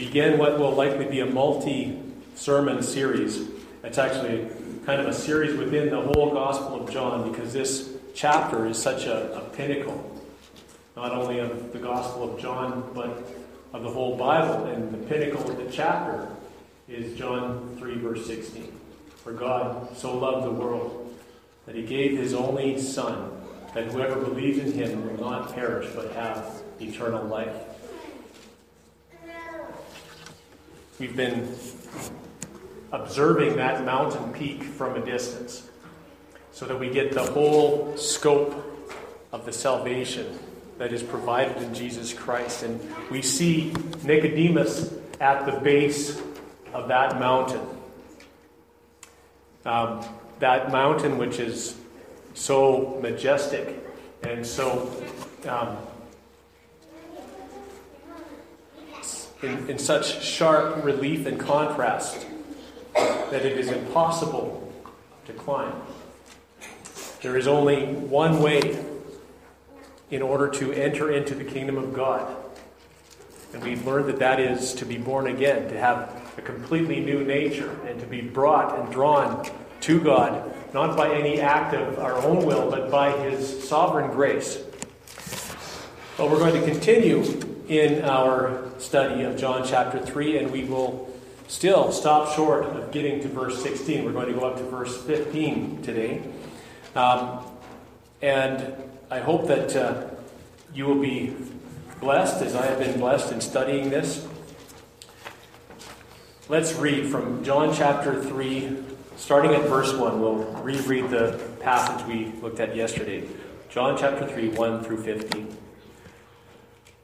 begin what will likely be a multi-sermon series. It's actually kind of a series within the whole Gospel of John, because this chapter is such a pinnacle, not only of the Gospel of John, but of the whole Bible. And the pinnacle of the chapter is John 3, verse 16. For God so loved the world that he gave his only Son, that whoever believes in him will not perish but have eternal life. We've been observing that mountain peak from a distance so that we get the whole scope of the salvation that is provided in Jesus Christ. And we see Nicodemus at the base of that mountain. That mountain which is so majestic and so in such sharp relief and contrast that it is impossible to climb. There is only one way in order to enter into the kingdom of God. And we've learned that that is to be born again, to have a completely new nature, and to be brought and drawn to God, not by any act of our own will, but by his sovereign grace. Well, we're going to continue in our study of John chapter 3, and we will still stop short of getting to verse 16. We're going to go up to verse 15 today. And I hope that you will be blessed, as I have been blessed in studying this. Let's read from John chapter 3, starting at verse 1. We'll reread the passage we looked at yesterday. John chapter 3, 1 through 15.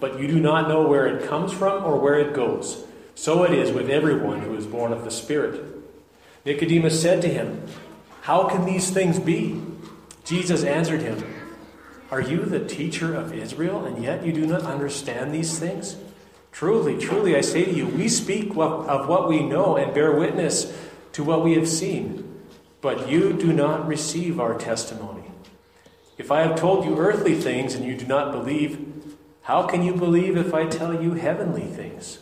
but you do not know where it comes from or where it goes. So it is with everyone who is born of the Spirit." Nicodemus said to him, "How can these things be?" Jesus answered him, "Are you the teacher of Israel, and yet you do not understand these things? Truly, truly, I say to you, we speak of what we know and bear witness to what we have seen, but you do not receive our testimony. If I have told you earthly things and you do not believe, how can you believe if I tell you heavenly things?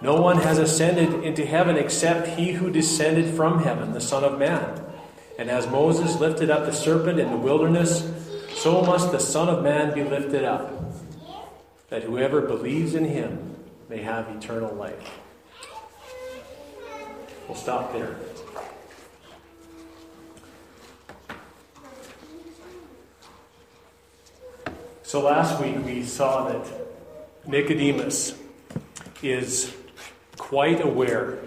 No one has ascended into heaven except he who descended from heaven, the Son of Man. And as Moses lifted up the serpent in the wilderness, so must the Son of Man be lifted up, that whoever believes in him may have eternal life." We'll stop there. So last week we saw that Nicodemus is quite aware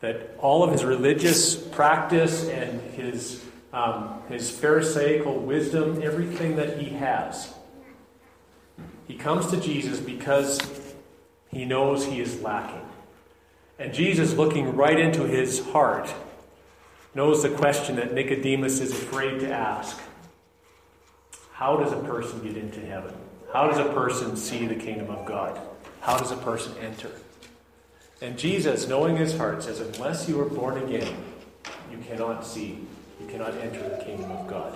that all of his religious practice and his Pharisaical wisdom, everything that he has, he comes to Jesus because he knows he is lacking. And Jesus, looking right into his heart, knows the question that Nicodemus is afraid to ask. How does a person get into heaven? How does a person see the kingdom of God? How does a person enter? And Jesus, knowing his heart, says, unless you are born again, you cannot see, you cannot enter the kingdom of God.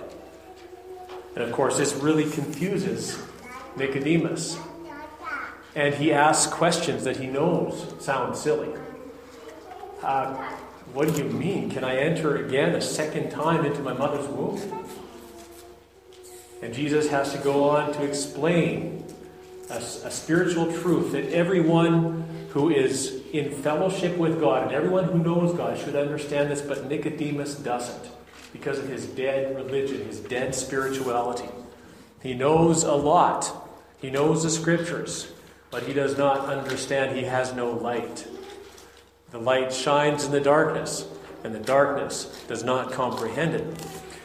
And of course, this really confuses Nicodemus. And he asks questions that he knows sound silly. What do you mean? Can I enter again a second time into my mother's womb? And Jesus has to go on to explain a spiritual truth that everyone who is in fellowship with God and everyone who knows God should understand this, but Nicodemus doesn't. because of his dead religion, his dead spirituality. He knows a lot. He knows the scriptures, but he does not understand. He has no light. The light shines in the darkness, and the darkness does not comprehend it.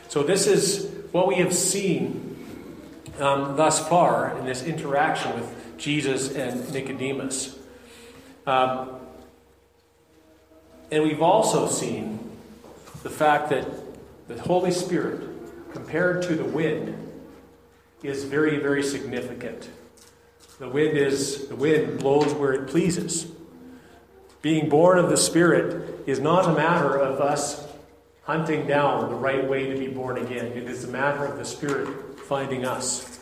So this is what we have seen thus far in this interaction with Jesus and Nicodemus. And we've also seen the fact that the Holy Spirit, compared to the wind, is very, very significant. The wind blows where it pleases. Being born of the Spirit is not a matter of us hunting down the right way to be born again. It is a matter of the Spirit finding us.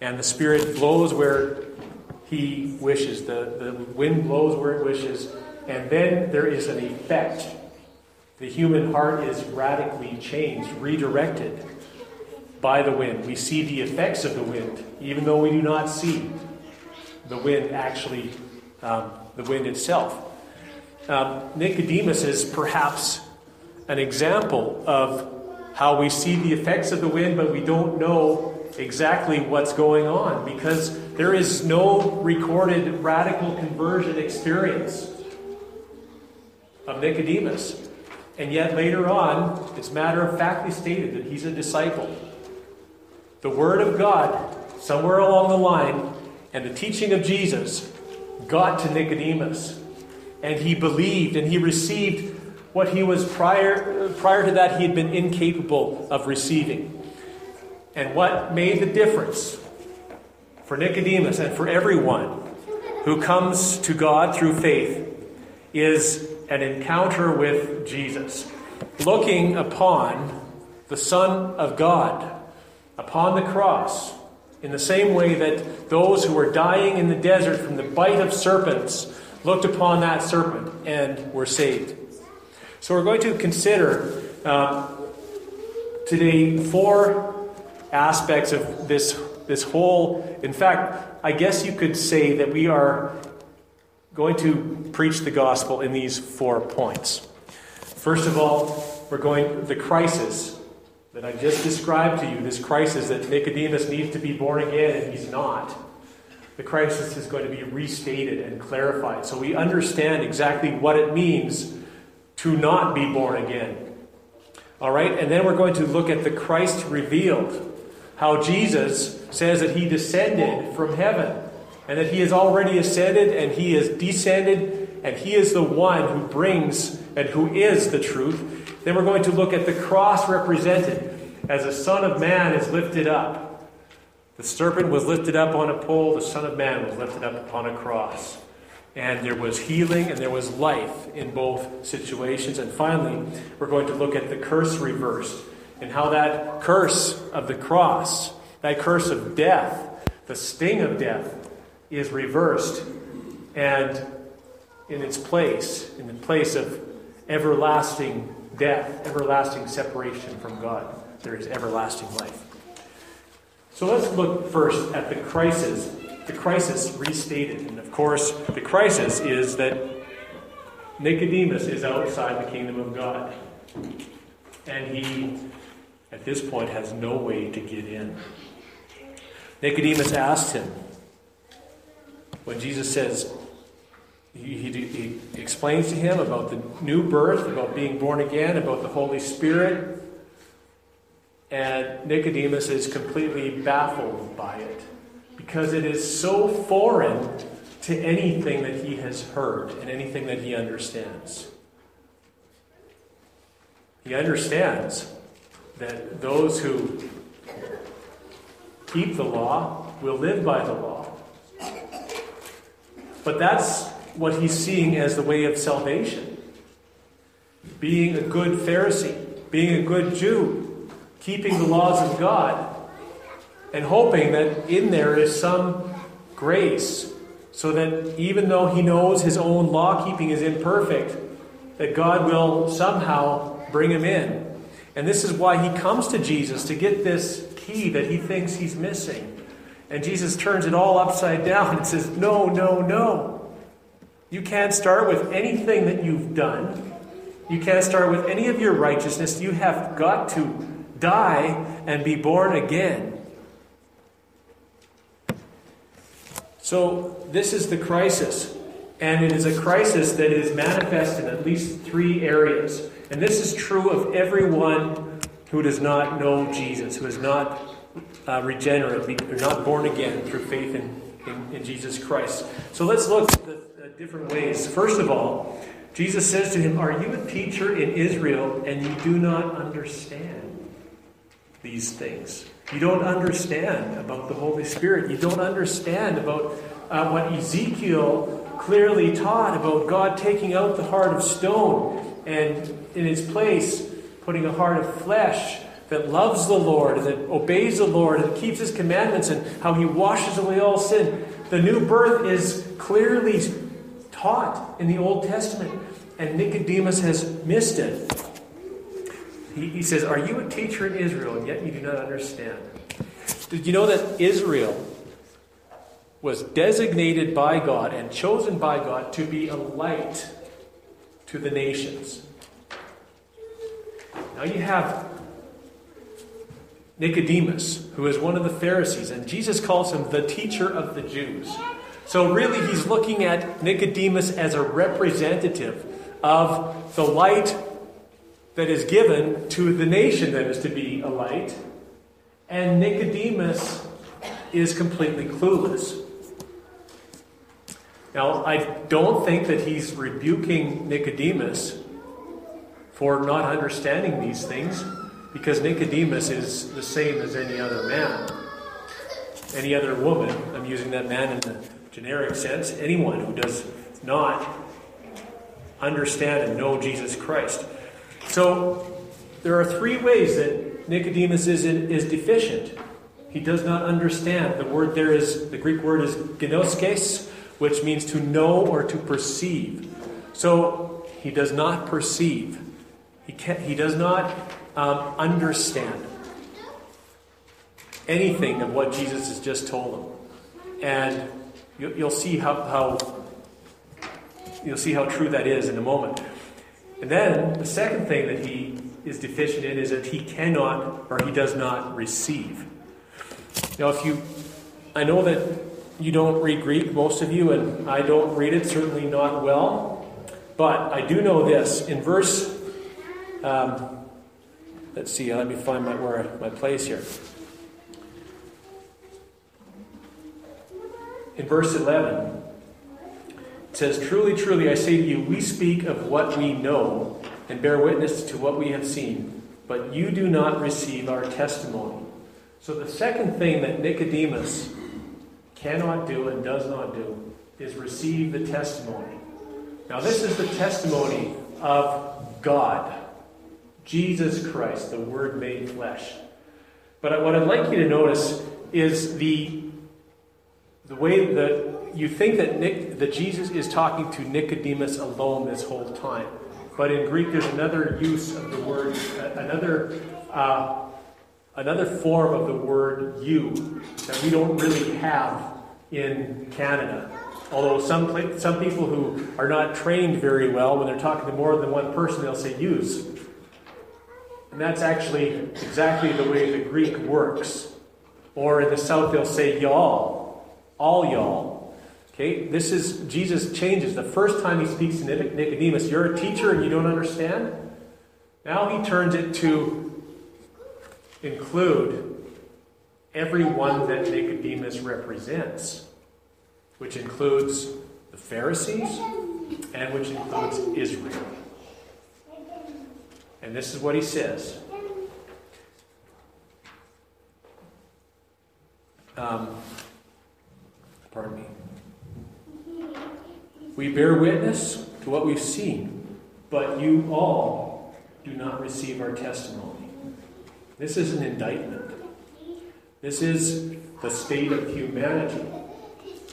And the Spirit blows where He wishes. The wind blows where it wishes. And then there is an effect. The human heart is radically changed, redirected by the wind. We see the effects of the wind, even though we do not see the wind actually, the wind itself. Nicodemus is perhaps an example of how we see the effects of the wind, but we don't know exactly what's going on because there is no recorded radical conversion experience of Nicodemus. And yet later on, it's matter-of-factly stated that he's a disciple. The Word of God, somewhere along the line, and the teaching of Jesus got to Nicodemus. And he believed and he received what he was prior to that he had been incapable of receiving. And what made the difference for Nicodemus and for everyone who comes to God through faith is an encounter with Jesus. Looking upon the Son of God, upon the cross, in the same way that those who were dying in the desert from the bite of serpents looked upon that serpent and were saved. So we're going to consider today four aspects of this whole. In fact, I guess you could say that we are going to preach the gospel in these 4 points. First of all, the crisis that I just described to you, this crisis that Nicodemus needs to be born again and he's not. The crisis is going to be restated and clarified so we understand exactly what it means to not be born again. All right, and then we're going to look at the Christ revealed, how Jesus says that he descended from heaven and that he has already ascended and he has descended and he is the one who brings and who is the truth. Then we're going to look at the cross represented as the Son of Man is lifted up. The serpent was lifted up on a pole. The Son of Man was lifted up upon a cross. And there was healing and there was life in both situations. And finally, we're going to look at the curse reversed and how that curse of the cross, that curse of death, the sting of death, is reversed. And in its place, in the place of everlasting death, everlasting separation from God, there is everlasting life. So let's look first at the crisis restated. And of course, the crisis is that Nicodemus is outside the kingdom of God. And he, at this point, has no way to get in. Nicodemus asked him, when Jesus says, he explains to him about the new birth, about being born again, about the Holy Spirit. And Nicodemus is completely baffled by it because it is so foreign to anything that he has heard and anything that he understands. He understands that those who keep the law will live by the law. But that's what he's seeing as the way of salvation. Being a good Pharisee, being a good Jew, keeping the laws of God and hoping that in there is some grace so that even though he knows his own law-keeping is imperfect, that God will somehow bring him in. And this is why he comes to Jesus, to get this key that he thinks he's missing. And Jesus turns it all upside down and says, no. You can't start with anything that you've done. You can't start with any of your righteousness. You have got to die and be born again. So this is the crisis. And it is a crisis that is manifest in at least three areas. And this is true of everyone who does not know Jesus, who is not regenerate, or not born again through faith in Jesus Christ. So let's look at the different ways. First of all, Jesus says to him, "Are you a teacher in Israel and you do not understand these things?" You don't understand about the Holy Spirit. You don't understand about what Ezekiel clearly taught about God taking out the heart of stone and in its place putting a heart of flesh that loves the Lord and that obeys the Lord and keeps His commandments and how He washes away all sin. The new birth is clearly taught in the Old Testament, and Nicodemus has missed it. He says, "Are you a teacher in Israel, and yet you do not understand?" Did you know that Israel was designated by God and chosen by God to be a light to the nations? Now you have Nicodemus, who is one of the Pharisees, and Jesus calls him the teacher of the Jews. So really he's looking at Nicodemus as a representative of the light that is given to the nation that is to be a light. And Nicodemus is completely clueless. Now, I don't think that he's rebuking Nicodemus for not understanding these things, because Nicodemus is the same as any other man, any other woman. I'm using that man in the generic sense. Anyone who does not understand and know Jesus Christ. So there are three ways that Nicodemus is deficient. He does not understand. The word there is, the Greek word is gnoskes, which means to know or to perceive. So he does not perceive. He does not understand anything of what Jesus has just told him. And you'll see how true that is in a moment. And then the second thing that he is deficient in is that he cannot, or he does not receive. Now, I know that you don't read Greek, most of you, and I don't read it, certainly not well. But I do know this. In verse, let me find my place here. In verse 11, it says, "Truly, truly, I say to you, we speak of what we know and bear witness to what we have seen, but you do not receive our testimony." So the second thing that Nicodemus cannot do and does not do is receive the testimony. Now this is the testimony of God, Jesus Christ, the Word made flesh. But what I'd like you to notice is the way that you think that Jesus is talking to Nicodemus alone this whole time. But in Greek there's another use of the word, another form of the word "you" that we don't really have in Canada. Although some people who are not trained very well, when they're talking to more than one person, they'll say "yous." And that's actually exactly the way the Greek works. Or in the South, they'll say "y'all," "all y'all." Okay, this is, Jesus changes. The first time he speaks to Nicodemus, "You're a teacher and you don't understand?" Now he turns it to include everyone that Nicodemus represents, which includes the Pharisees and which includes Israel. And this is what he says. Pardon me. "We bear witness to what we've seen, but you all do not receive our testimony." This is an indictment. This is the state of humanity.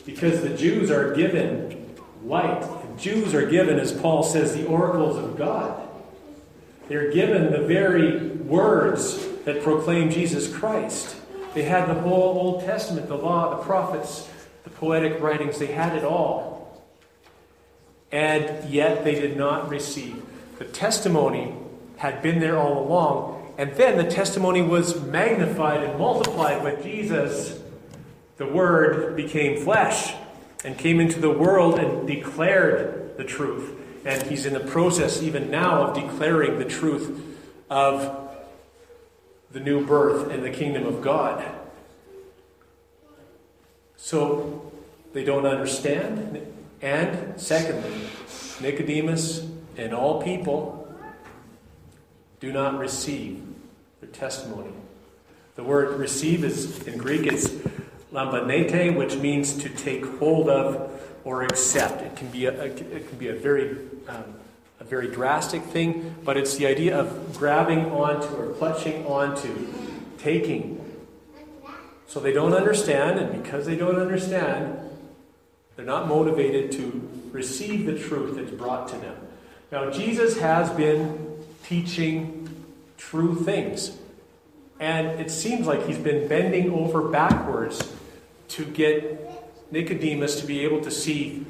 Because the Jews are given light. The Jews are given, as Paul says, the oracles of God. They're given the very words that proclaim Jesus Christ. They had the whole Old Testament, the law, the prophets, the poetic writings. They had it all. And yet they did not receive. The testimony had been there all along, and then the testimony was magnified and multiplied when Jesus, the Word, became flesh and came into the world and declared the truth. And he's in the process even now of declaring the truth of the new birth and the kingdom of God. So they don't understand. And secondly, Nicodemus and all people do not receive their testimony. The word receive is in Greek, it's lambanete, which means to take hold of or accept. It can be a very drastic thing, but it's the idea of grabbing onto or clutching onto, taking. So they don't understand, and because they don't understand, they're not motivated to receive the truth that's brought to them. Now, Jesus has been teaching true things, and it seems like he's been bending over backwards to get Nicodemus to be able to see,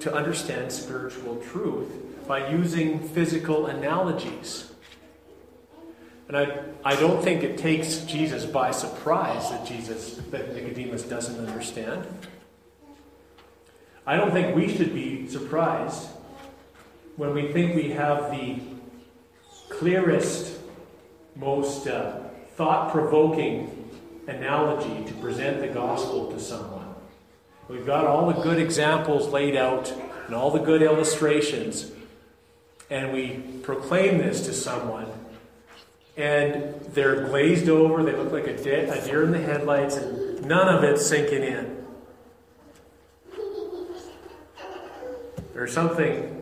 to understand spiritual truth by using physical analogies. And I don't think it takes Jesus by surprise that Nicodemus doesn't understand. I don't think we should be surprised when we think we have the clearest, most thought-provoking analogy to present the gospel to someone. We've got all the good examples laid out and all the good illustrations, and we proclaim this to someone, and they're glazed over, they look like a deer in the headlights, and none of it's sinking in. There's something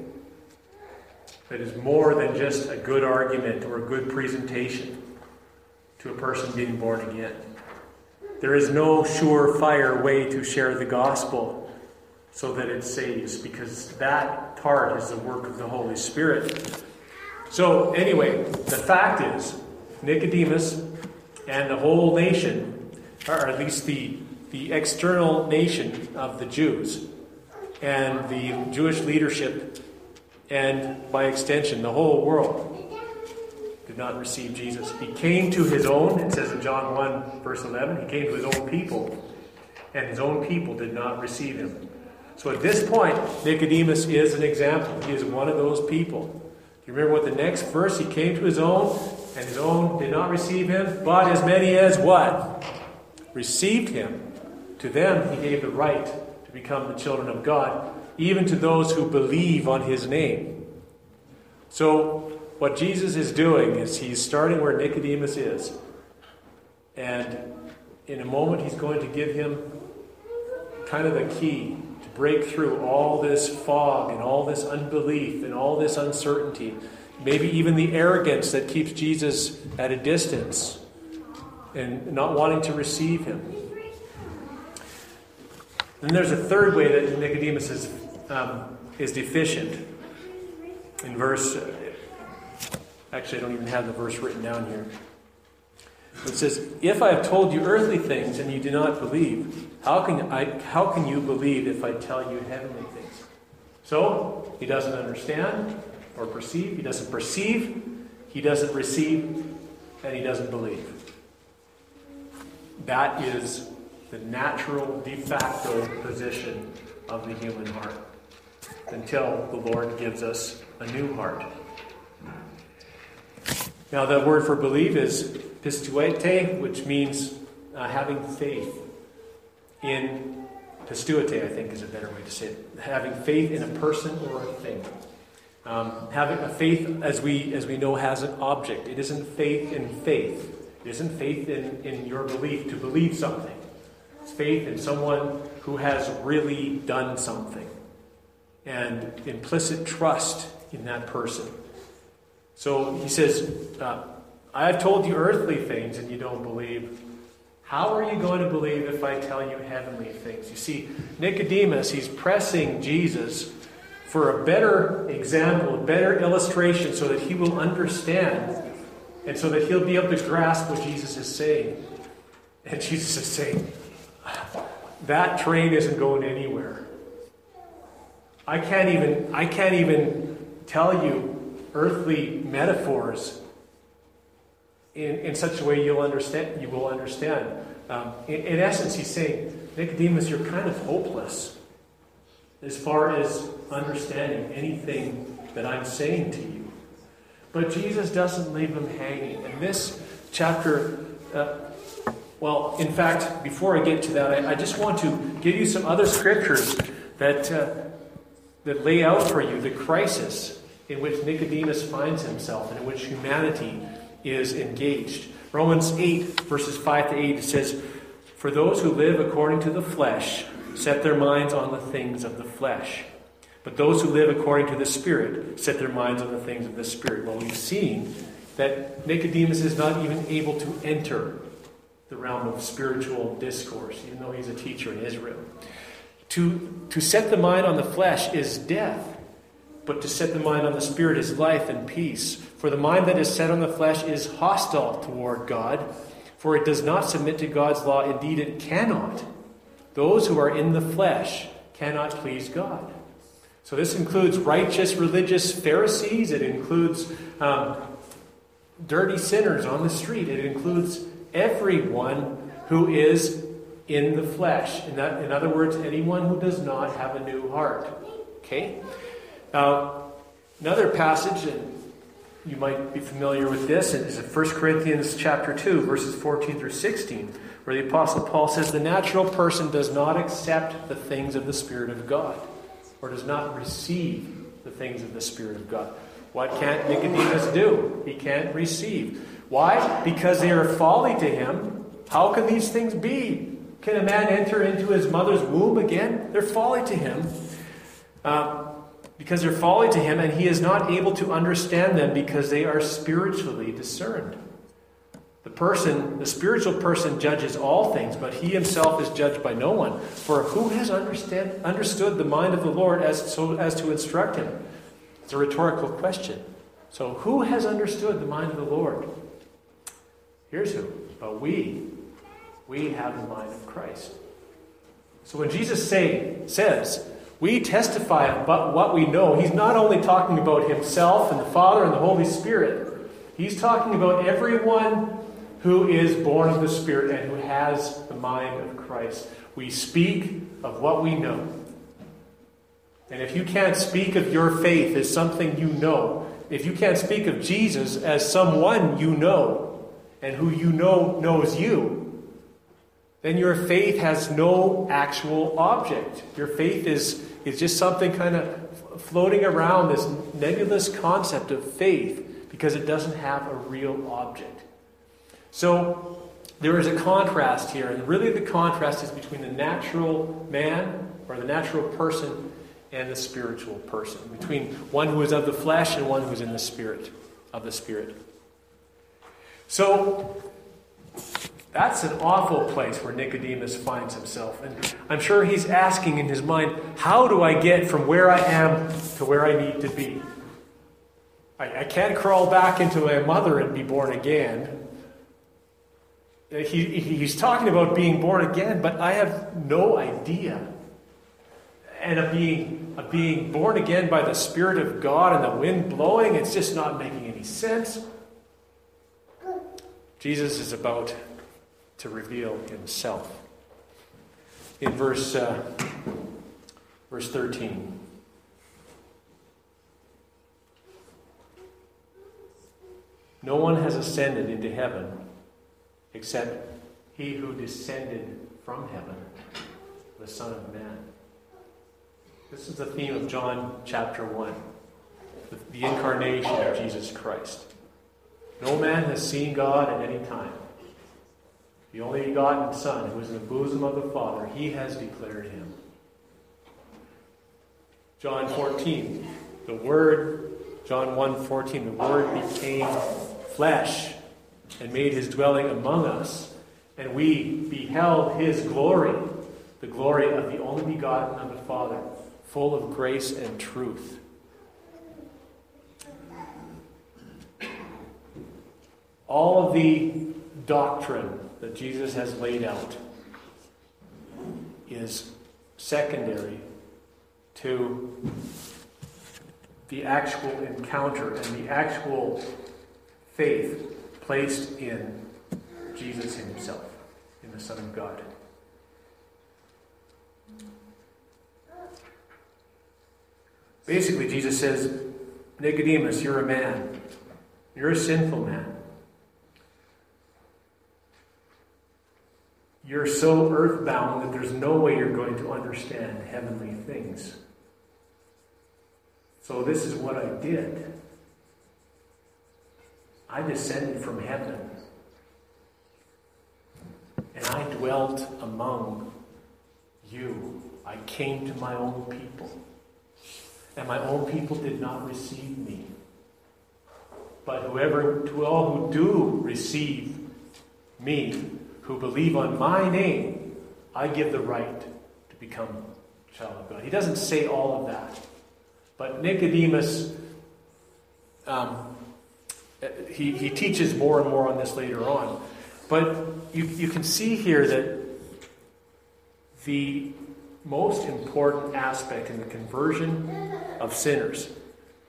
that is more than just a good argument or a good presentation to a person being born again. There is no surefire way to share the gospel so that it saves, because that part is the work of the Holy Spirit. So anyway, the fact is, Nicodemus and the whole nation, or at least the external nation of the Jews, and the Jewish leadership, and by extension, the whole world, did not receive Jesus. He came to his own, it says in John 1, verse 11, he came to his own people, and his own people did not receive him. So at this point, Nicodemus is an example. He is one of those people. Do you remember what the next verse? He came to his own, and his own did not receive him, but as many as what? Received him. To them he gave the right become the children of God, even to those who believe on his name. So what Jesus is doing is he's starting where Nicodemus is. And in a moment he's going to give him kind of the key to break through all this fog and all this unbelief and all this uncertainty. Maybe even the arrogance that keeps Jesus at a distance and not wanting to receive him. And there's a third way that Nicodemus is deficient. In verse, actually I don't even have the verse written down here. It says, "If I have told you earthly things and you do not believe, how can you believe if I tell you heavenly things?" So he doesn't understand or perceive. He doesn't perceive. He doesn't receive, and he doesn't believe. That is the natural de facto position of the human heart until the Lord gives us a new heart. Now, the word for believe is pistuete, which means having faith in pistuete, I think is a better way to say it. Having faith in a person or a thing. Having a faith, as we know, has an object. It isn't faith in faith. It isn't faith in your belief to believe something. It's faith in someone who has really done something, and implicit trust in that person. So he says, I have told you earthly things and you don't believe. How are you going to believe if I tell you heavenly things? You see, Nicodemus, he's pressing Jesus for a better example, a better illustration, so that he will understand and so that he'll be able to grasp what Jesus is saying. And Jesus is saying, that train isn't going anywhere. I can't even tell you earthly metaphors in such a way you will understand. In essence, he's saying, Nicodemus, you're kind of hopeless as far as understanding anything that I'm saying to you. But Jesus doesn't leave him hanging. And this chapter, well, in fact, before I get to that, I just want to give you some other scriptures that lay out for you the crisis in which Nicodemus finds himself and in which humanity is engaged. Romans 8, verses 5 to 8, it says, "For those who live according to the flesh set their minds on the things of the flesh. But those who live according to the Spirit set their minds on the things of the Spirit." Well, we've seen that Nicodemus is not even able to enter the realm of spiritual discourse, even though he's a teacher in Israel. To set the mind on the flesh is death, but to set the mind on the Spirit is life and peace. For the mind that is set on the flesh is hostile toward God, for it does not submit to God's law. Indeed, it cannot. Those who are in the flesh cannot please God. So this includes righteous religious Pharisees. It includes dirty sinners on the street. It includes everyone who is in the flesh. In other words, anyone who does not have a new heart. Okay? Another passage, and you might be familiar with this, is 1 Corinthians chapter 2, verses 14 through 16, where the Apostle Paul says, "The natural person does not accept the things of the Spirit of God, or does not receive the things of the Spirit of God." What can't Nicodemus do? He can't receive. Why? Because they are folly to him. How can these things be? Can a man enter into his mother's womb again? They're folly to him. Because they're folly to him, and he is not able to understand them because they are spiritually discerned. The spiritual person judges all things, but he himself is judged by no one. For who has understood the mind of the Lord so as to instruct him? It's a rhetorical question. So who has understood the mind of the Lord? Here's who. But we have the mind of Christ. So when Jesus says, "We testify about what we know," he's not only talking about himself and the Father and the Holy Spirit. He's talking about everyone who is born of the Spirit and who has the mind of Christ. We speak of what we know. And if you can't speak of your faith as something you know, if you can't speak of Jesus as someone you know and who you know knows you, then your faith has no actual object. Your faith is just something kind of floating around, this nebulous concept of faith, because it doesn't have a real object. So there is a contrast here, and really the contrast is between the natural man or the natural person and the spiritual person, between one who is of the flesh and one who is in the spirit, of the Spirit. So that's an awful place where Nicodemus finds himself. And I'm sure he's asking in his mind, how do I get from where I am to where I need to be? I can't crawl back into my mother and be born again. He's talking about being born again, but I have no idea. And of being born again by the Spirit of God and the wind blowing, it's just not making any sense. Jesus is about to reveal himself. In verse 13. "No one has ascended into heaven except he who descended from heaven, the Son of Man." This is the theme of John chapter 1. The incarnation of Jesus Christ. No man has seen God at any time. The only begotten Son, who is in the bosom of the Father, he has declared him. John 14, the Word, John 1:14, the Word became flesh and made his dwelling among us, and we beheld his glory, the glory of the only begotten of the Father, full of grace and truth. All of the doctrine that Jesus has laid out is secondary to the actual encounter and the actual faith placed in Jesus himself, in the Son of God. Basically, Jesus says, Nicodemus, you're a man. You're a sinful man. You're so earthbound that there's no way you're going to understand heavenly things. So this is what I did. I descended from heaven, and I dwelt among you. I came to my own people, and my own people did not receive me. But whoever, to all who do receive me, who believe on my name, I give the right to become a child of God. He doesn't say all of that. But Nicodemus, he teaches more and more on this later on. But you can see here that the most important aspect in the conversion of sinners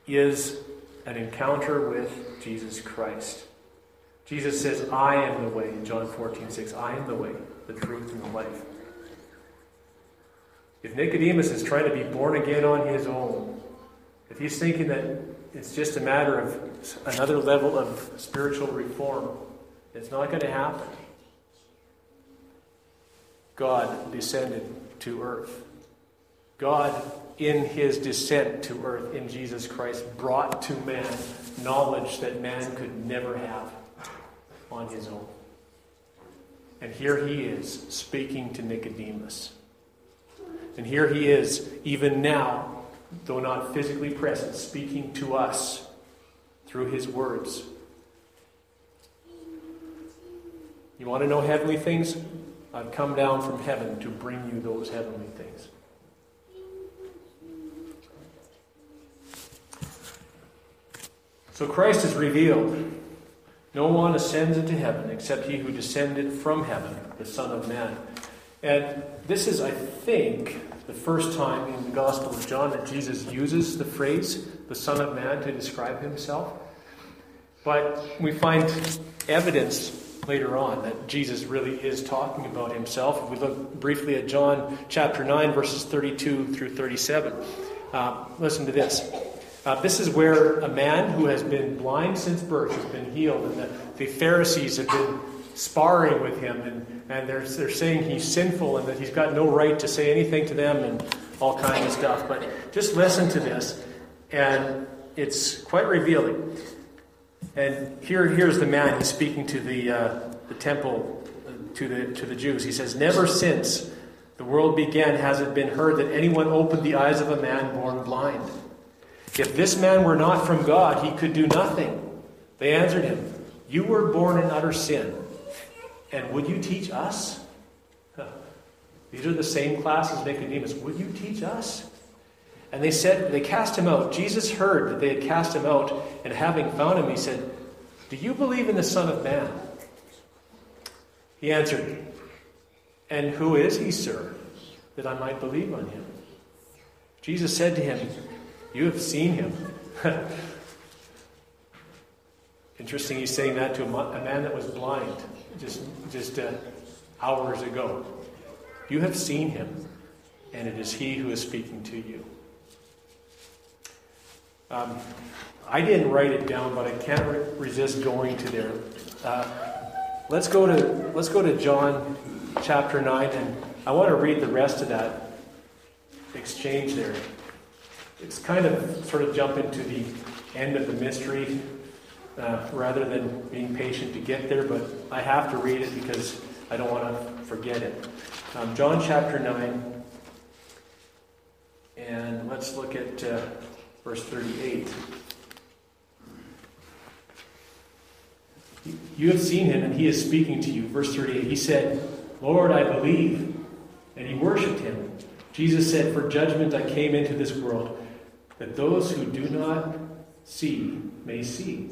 is an encounter with Jesus Christ. Jesus says, I am the way, in John 14:6. I am the way, the truth, and the life. If Nicodemus is trying to be born again on his own, if he's thinking that it's just a matter of another level of spiritual reform, it's not going to happen. God descended to earth. God, in his descent to earth, in Jesus Christ, brought to man knowledge that man could never have on his own. And here he is speaking to Nicodemus. And here he is, even now, though not physically present, speaking to us through his words. You want to know heavenly things? I've come down from heaven to bring you those heavenly things. So Christ is revealed. No one ascends into heaven except he who descended from heaven, the Son of Man. And this is, I think, the first time in the Gospel of John that Jesus uses the phrase, the Son of Man, to describe himself. But we find evidence later on that Jesus really is talking about himself. If we look briefly at John chapter 9, verses 32 through 37, listen to this. This is where a man who has been blind since birth has been healed. And the Pharisees have been sparring with him. And they're saying he's sinful and that he's got no right to say anything to them and all kinds of stuff. But just listen to this. And it's quite revealing. And here's the man he's speaking to the temple, to the Jews. He says, never since the world began has it been heard that anyone opened the eyes of a man born blind. If this man were not from God, he could do nothing. They answered him, you were born in utter sin, and would you teach us? Huh. These are the same class as Nicodemus. Would you teach us? And they said, they cast him out. Jesus heard that they had cast him out, and having found him, he said, do you believe in the Son of Man? He answered, and who is he, sir, that I might believe on him? Jesus said to him, you have seen him. Interesting, he's saying that to a man that was blind just hours ago. You have seen him, and it is he who is speaking to you. I didn't write it down, but I can't resist going to there. Let's go to John chapter 9, and I want to read the rest of that exchange there. It's kind of sort of jump into the end of the mystery rather than being patient to get there, but I have to read it because I don't want to forget it. John chapter 9, and let's look at verse 38. You have seen him, and he is speaking to you. Verse 38, he said, Lord, I believe. And he worshipped him. Jesus said, for judgment I came into this world, that those who do not see may see,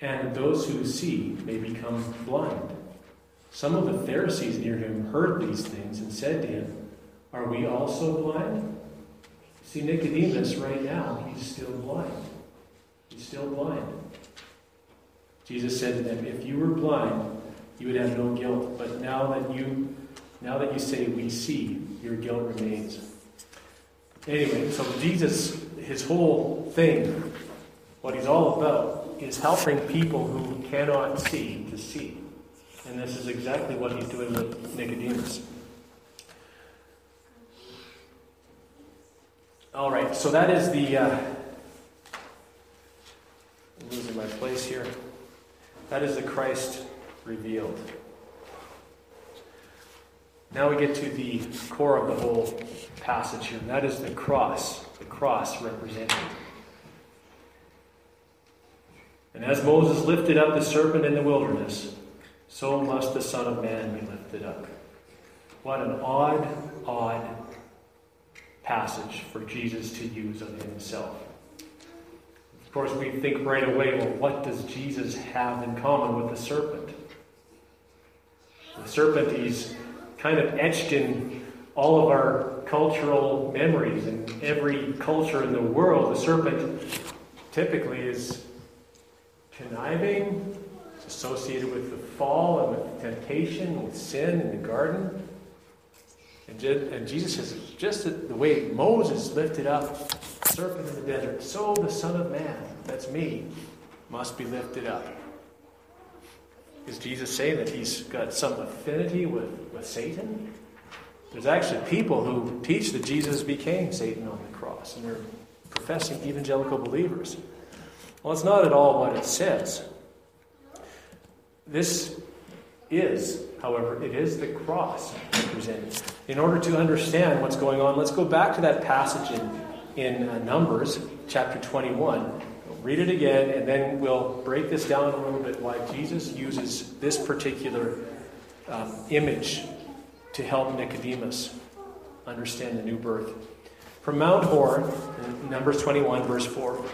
and those who see may become blind. Some of the Pharisees near him heard these things and said to him, are we also blind? He See, Nicodemus right now, he's still blind. He's still blind. Jesus said to them, if you were blind, you would have no guilt. But now that you say we see, your guilt remains. Anyway, so Jesus, his whole thing, what he's all about, is helping people who cannot see to see. And this is exactly what he's doing with Nicodemus. All right, so that is the... I'm losing my place here. That is the Christ revealed. Now we get to the core of the whole passage here. That is the cross. The cross represented. And as Moses lifted up the serpent in the wilderness, so must the Son of Man be lifted up. What an odd passage for Jesus to use of himself. Of course, we think right away, well, what does Jesus have in common with the serpent? The serpent, he's kind of etched in all of our cultural memories. In every culture in the world, the serpent typically is conniving, associated with the fall and with temptation, with sin in the garden. And Jesus says, just the way Moses lifted up the serpent in the desert, so the Son of Man, that's me, must be lifted up. Is Jesus saying that he's got some affinity with Satan? There's actually people who teach that Jesus became Satan on the cross, and they're professing evangelical believers. Well, it's not at all what it says. This is, however, it is the cross represented. In order to understand what's going on, let's go back to that passage in Numbers chapter 21. We'll read it again, and then we'll break this down a little bit, why Jesus uses this particular image to help Nicodemus understand the new birth. From Mount Hor, Numbers 21, verse 4,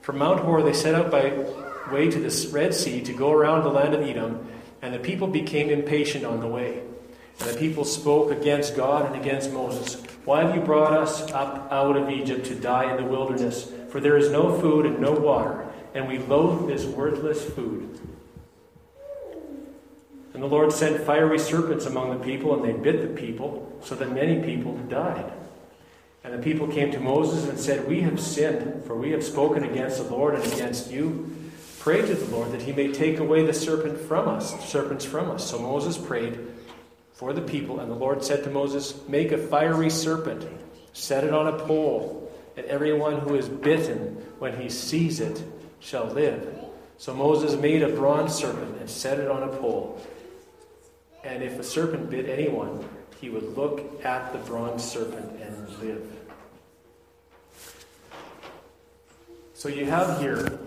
from Mount Hor they set out by way to the Red Sea to go around the land of Edom, and the people became impatient on the way. And the people spoke against God and against Moses. Why have you brought us up out of Egypt to die in the wilderness? For there is no food and no water, and we loathe this worthless food. And the Lord sent fiery serpents among the people, and they bit the people, so that many people died. And the people came to Moses and said, we have sinned, for we have spoken against the Lord and against you. Pray to the Lord that he may take away the serpents from us. So Moses prayed for the people, and the Lord said to Moses, make a fiery serpent, set it on a pole, and everyone who is bitten when he sees it shall live. So Moses made a bronze serpent and set it on a pole. And if a serpent bit anyone, he would look at the bronze serpent and live. So you have here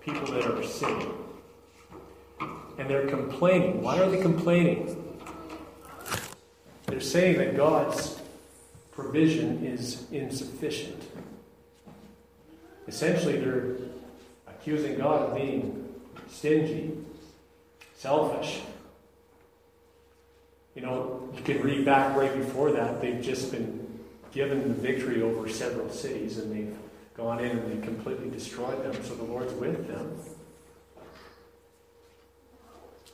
people that are sinning. And they're complaining. Why are they complaining? They're saying that God's provision is insufficient. Essentially, they're accusing God of being stingy, selfish. You know, you can read back right before that. They've just been given the victory over several cities, and they've gone in and they completely destroyed them, so the Lord's with them.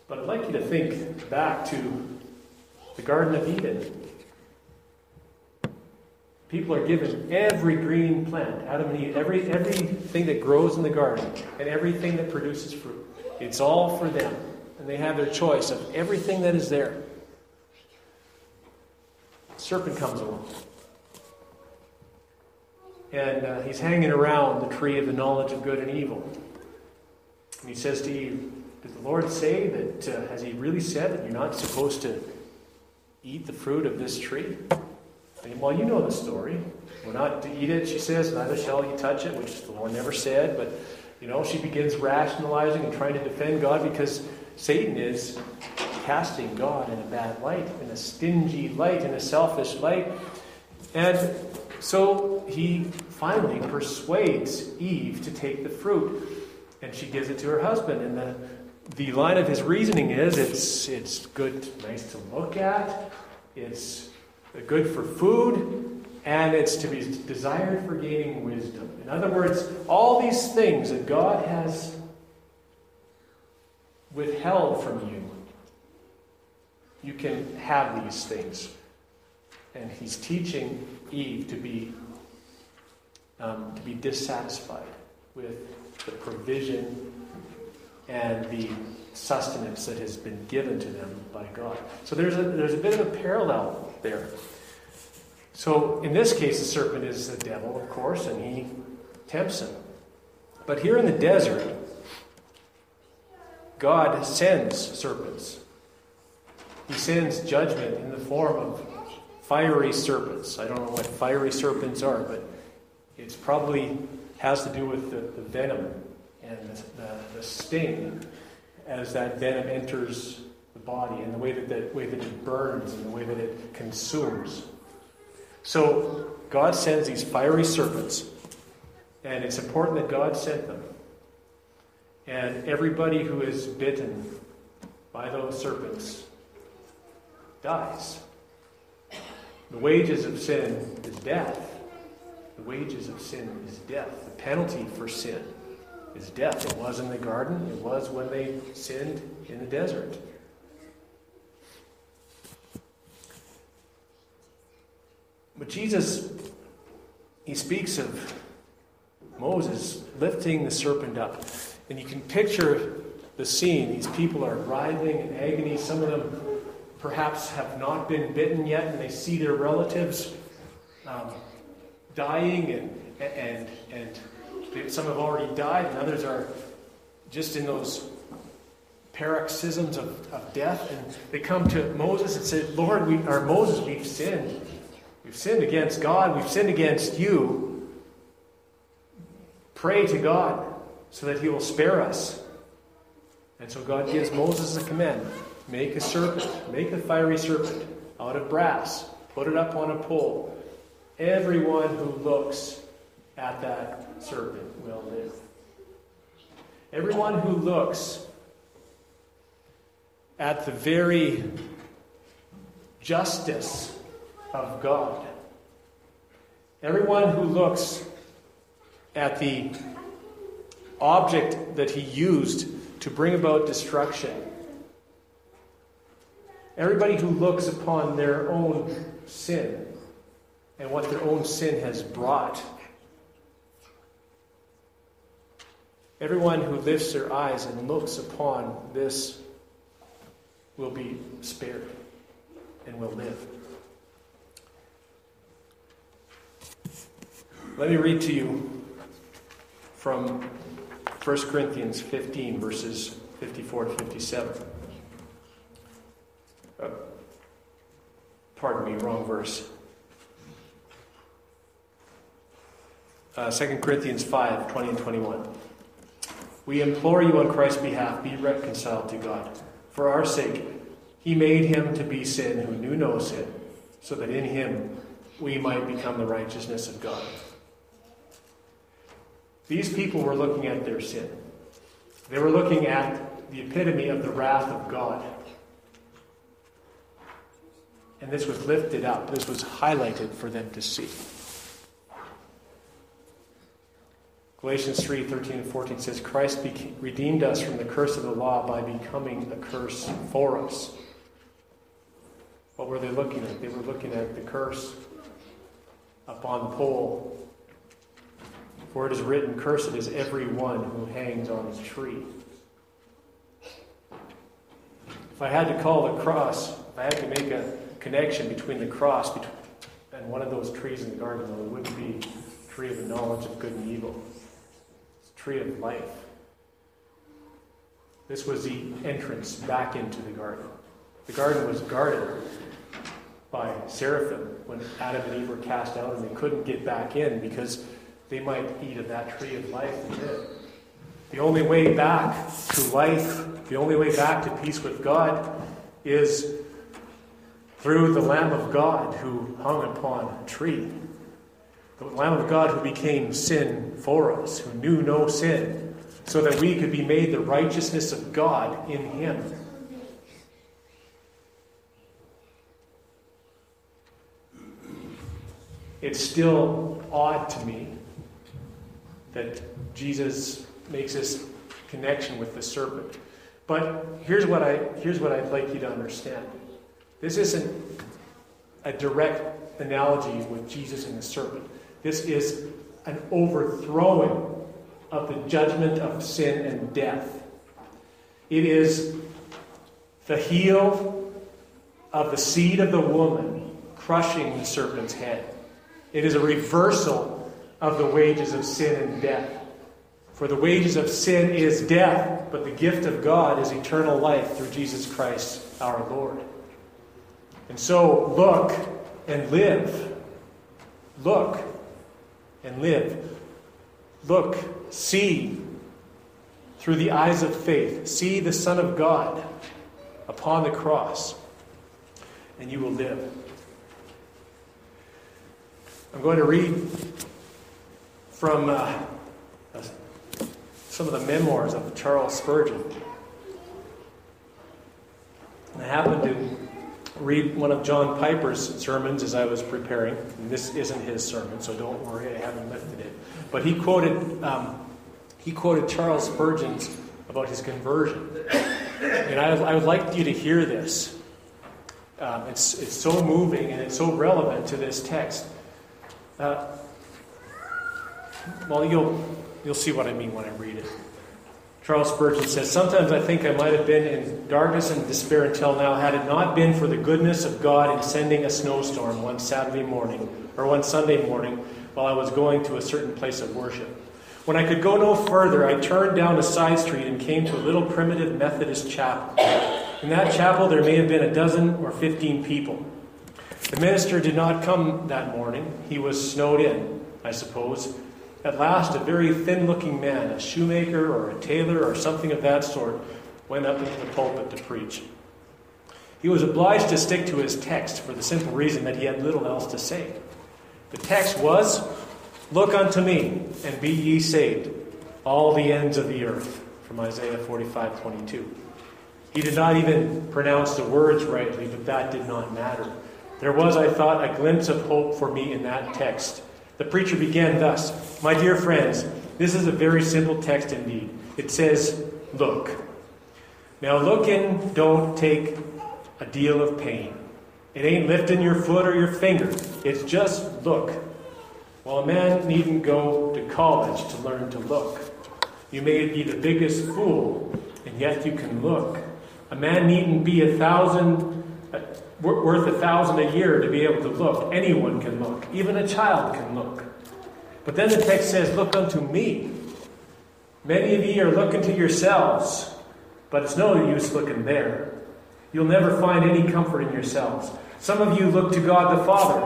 But I'd like you to think back to the Garden of Eden. People are given every green plant, Adam and Eve, everything that grows in the garden, and everything that produces fruit. It's all for them, and they have their choice of everything that is there. The serpent comes along. And he's hanging around the tree of the knowledge of good and evil. And he says to Eve, did the Lord say that, has he really said that you're not supposed to eat the fruit of this tree? And, well, you know the story. We're not to eat it, she says, neither shall you touch it, which the Lord never said. But, you know, she begins rationalizing and trying to defend God because Satan is casting God in a bad light, in a stingy light, in a selfish light. And so he finally persuades Eve to take the fruit, and she gives it to her husband. And the line of his reasoning is, it's good, nice to look at, it's good for food, and it's to be desired for gaining wisdom. In other words, all these things that God has withheld from you, you can have these things. And he's teaching Eve to be dissatisfied with the provision and the sustenance that has been given to them by God. So there's a bit of a parallel there. So in this case, the serpent is the devil, of course, and he tempts him. But here in the desert, God sends serpents. He sends judgment in the form of fiery serpents. I don't know what fiery serpents are, but it's probably has to do with the venom and the sting as that venom enters the body, and the way that it burns and the way that it consumes. So God sends these fiery serpents, and it's important that God sent them. And everybody who is bitten by those serpents dies. The wages of sin is death. The wages of sin is death. The penalty for sin is death. It was in the garden. It was when they sinned in the desert. But Jesus, he speaks of Moses lifting the serpent up. And you can picture the scene. These people are writhing in agony. Some of them perhaps have not been bitten yet, and they see their relatives dying, and some have already died, and others are just in those paroxysms of death. And they come to Moses and say, "Lord, we've sinned. We've sinned against God. We've sinned against you. Pray to God so that he will spare us." And so God gives Moses a command. Make a serpent. Make a fiery serpent out of brass. Put it up on a pole. Everyone who looks at that serpent will live. Everyone who looks at the very justice of God. Everyone who looks at the object that he used to bring about destruction. Everybody who looks upon their own sin and what their own sin has brought. Everyone who lifts their eyes and looks upon this will be spared and will live. Let me read to you from 1 Corinthians 15, verses 54 to 57. Pardon me, wrong verse. 2 Corinthians 5, 20 and 21. "We implore you on Christ's behalf, be reconciled to God. For our sake, he made him to be sin who knew no sin, so that in him we might become the righteousness of God." These people were looking at their sin. They were looking at the epitome of the wrath of God. And this was lifted up. This was highlighted for them to see. Galatians 3, 13 and 14 says, "Christ redeemed us from the curse of the law by becoming a curse for us." What were they looking at? They were looking at the curse upon the pole. "For it is written, cursed is everyone who hangs on a tree." If I had to call the cross, if I had to make a connection between the cross and one of those trees in the garden, though, it wouldn't be tree of the knowledge of good and evil. It's a tree of life. This was the entrance back into the garden. The garden was guarded by seraphim when Adam and Eve were cast out, and they couldn't get back in because they might eat of that tree of life and live. The only way back to life, the only way back to peace with God is through the Lamb of God who hung upon a tree. The Lamb of God who became sin for us, who knew no sin, so that we could be made the righteousness of God in him. It's still odd to me that Jesus makes this connection with the serpent. But here's what I'd like you to understand. This isn't a direct analogy with Jesus and the serpent. This is an overthrowing of the judgment of sin and death. It is the heel of the seed of the woman crushing the serpent's head. It is a reversal of the wages of sin and death. For the wages of sin is death, but the gift of God is eternal life through Jesus Christ our Lord. And so, look and live. Look and live. Look, see through the eyes of faith. See the Son of God upon the cross, and you will live. I'm going to read from some of the memoirs of Charles Spurgeon. I happened to read one of John Piper's sermons as I was preparing. And this isn't his sermon, so don't worry, I haven't lifted it. But he quoted Charles Spurgeon's about his conversion, and I would like you to hear this. It's so moving and it's so relevant to this text. Well, you'll see what I mean when I read it. Charles Spurgeon says, "Sometimes I think I might have been in darkness and despair until now, had it not been for the goodness of God in sending a snowstorm one Saturday morning, or one Sunday morning, while I was going to a certain place of worship. When I could go no further, I turned down a side street and came to a little primitive Methodist chapel. In that chapel, there may have been a dozen or 15 people. The minister did not come that morning. He was snowed in, I suppose. At last, a very thin-looking man, a shoemaker or a tailor or something of that sort, went up into the pulpit to preach. He was obliged to stick to his text for the simple reason that he had little else to say. The text was, 'Look unto me, and be ye saved, all the ends of the earth,' from Isaiah 45:22. He did not even pronounce the words rightly, but that did not matter. There was, I thought, a glimpse of hope for me in that text. The preacher began thus, 'My dear friends, this is a very simple text indeed. It says, look. Now look and don't take a deal of pain. It ain't lifting your foot or your finger. It's just look. Well, a man needn't go to college to learn to look. You may be the biggest fool, and yet you can look. A man needn't be worth $1,000 a year to be able to look. Anyone can look. Even a child can look. But then the text says, 'Look unto me.' Many of ye are looking to yourselves, but it's no use looking there. You'll never find any comfort in yourselves. Some of you look to God the Father.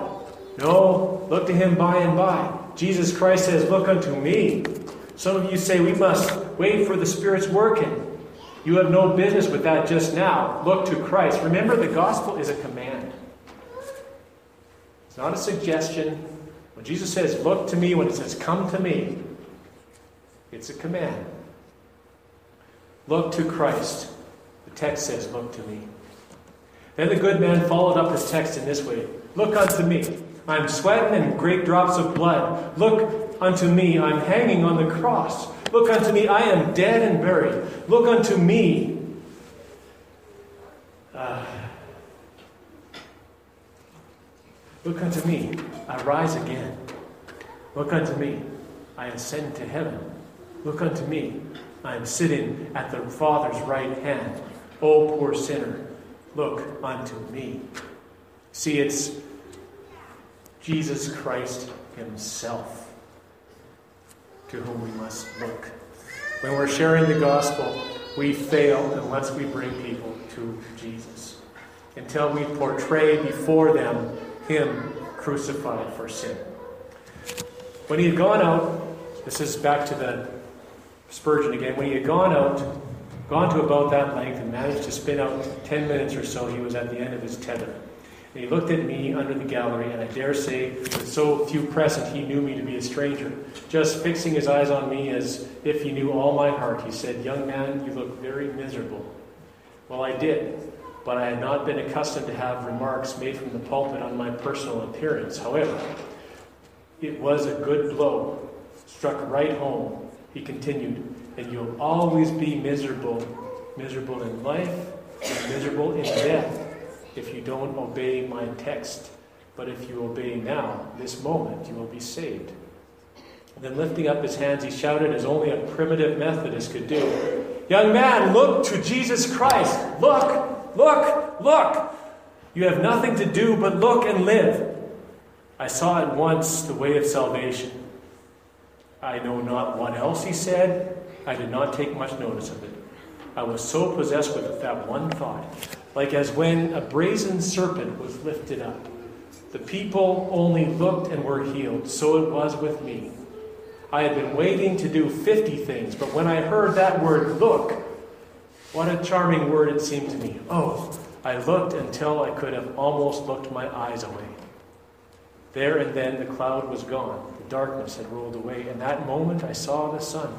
No, look to him by and by. Jesus Christ says, 'Look unto me.' Some of you say, 'We must wait for the Spirit's working.' You have no business with that just now. Look to Christ." Remember, the gospel is a command. It's not a suggestion. When Jesus says, "Look to me," when it says, "Come to me," it's a command. Look to Christ. The text says, "Look to me." Then the good man followed up his text in this way, "Look unto me. I'm sweating and great drops of blood. Look unto me. I'm hanging on the cross. Look unto me, I am dead and buried. Look unto me." Look unto me, I rise again. Look unto me, I ascend to heaven. Look unto me, I am sitting at the Father's right hand. Oh, poor sinner, look unto me. See, it's Jesus Christ himself to whom we must look. When we're sharing the gospel, we fail unless we bring people to Jesus, until we portray before them him crucified for sin. When he had gone out, this is back to the Spurgeon again, when he had gone to about that length and managed to spin out 10 minutes or so, he was at the end of his tether. And he looked at me under the gallery, and I dare say, with so few present, he knew me to be a stranger. Just fixing his eyes on me as if he knew all my heart, he said, 'Young man, you look very miserable.' Well, I did, but I had not been accustomed to have remarks made from the pulpit on my personal appearance. However, It was a good blow, struck right home. He continued, and you'll always be miserable, miserable in life, and miserable in death, if you don't obey my text. But if you obey now, this moment, you will be saved. And then lifting up his hands, he shouted, as only a primitive Methodist could do, "Young man, look to Jesus Christ. Look, look, look. You have nothing to do but look and live. I saw at once the way of salvation. I know not what else," he said. "I did not take much notice of it. I was so possessed with that one thought, like as when a brazen serpent was lifted up. The people only looked and were healed. So it was with me. I had been waiting to do 50 things, but when I heard that word, look, what a charming word it seemed to me. Oh, I looked until I could have almost looked my eyes away. There and then the cloud was gone. The darkness had rolled away. In that moment, I saw the sun.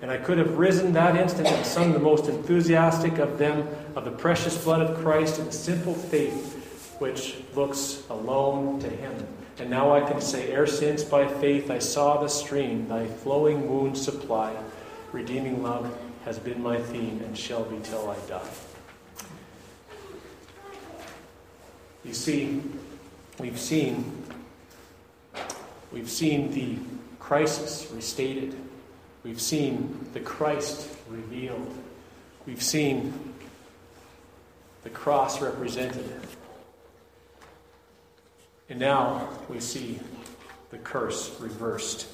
And I could have risen that instant and sung the most enthusiastic of them of the precious blood of Christ and the simple faith which looks alone to him. And now I can say, ere since by faith I saw the stream, thy flowing wound supply, redeeming love has been my theme and shall be till I die." You see, we've seen the crisis restated. We've seen the Christ revealed. We've seen the cross represented. And now we see the curse reversed.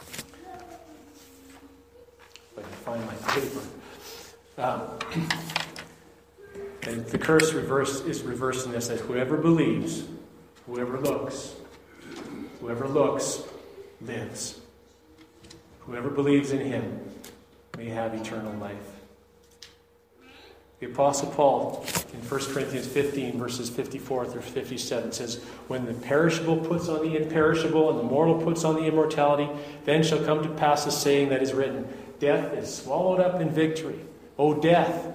If I can find my paper. And the curse reversed is reversed in this, that whoever believes, whoever looks, lives. Whoever believes in him may have eternal life. The Apostle Paul in 1 Corinthians 15, verses 54 through 57 says, "When the perishable puts on the imperishable and the mortal puts on the immortality, then shall come to pass the saying that is written, death is swallowed up in victory. O death,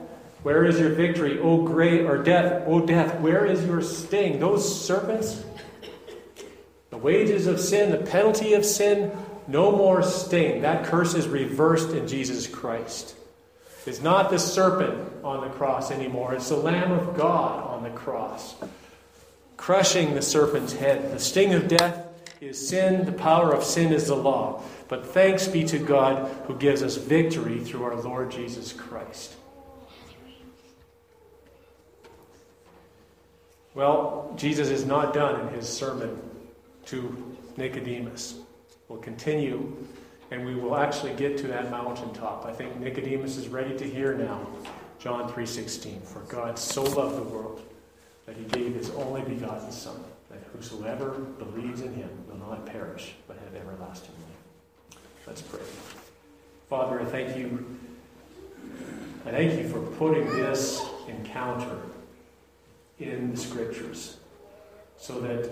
where is your victory? O grave, or death, O death, where is your sting?" Those serpents, the wages of sin, the penalty of sin, no more sting. That curse is reversed in Jesus Christ. It's not the serpent on the cross anymore. It's the Lamb of God on the cross, crushing the serpent's head. The sting of death is sin. The power of sin is the law. But thanks be to God who gives us victory through our Lord Jesus Christ. Well, Jesus is not done in his sermon to Nicodemus. We'll continue, and we will actually get to that mountaintop. I think Nicodemus is ready to hear now. John 3:16, "For God so loved the world that he gave his only begotten Son, that whosoever believes in him will not perish, but have everlasting life." Let's pray. Father, I thank you. I thank you for putting this encounter in the Scriptures so that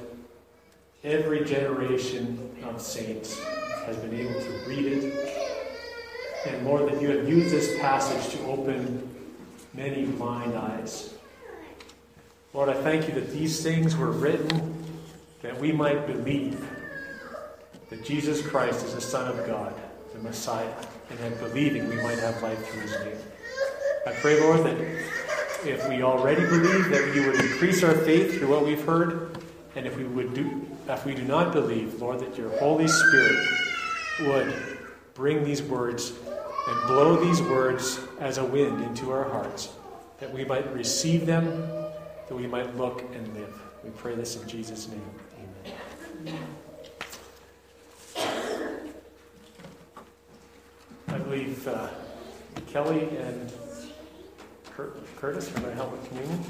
every generation of saints has been able to read it. And Lord, that you have used this passage to open many blind eyes. Lord, I thank you that these things were written that we might believe that Jesus Christ is the Son of God, the Messiah, and that believing we might have life through his name. I pray, Lord, that if we already believe, that you would increase our faith through what we've heard. And if we do not believe, Lord, that your Holy Spirit would bring these words and blow these words as a wind into our hearts, that we might receive them, that we might look and live. We pray this in Jesus' name. Amen. I believe Kelly and Curtis are going to help with communion.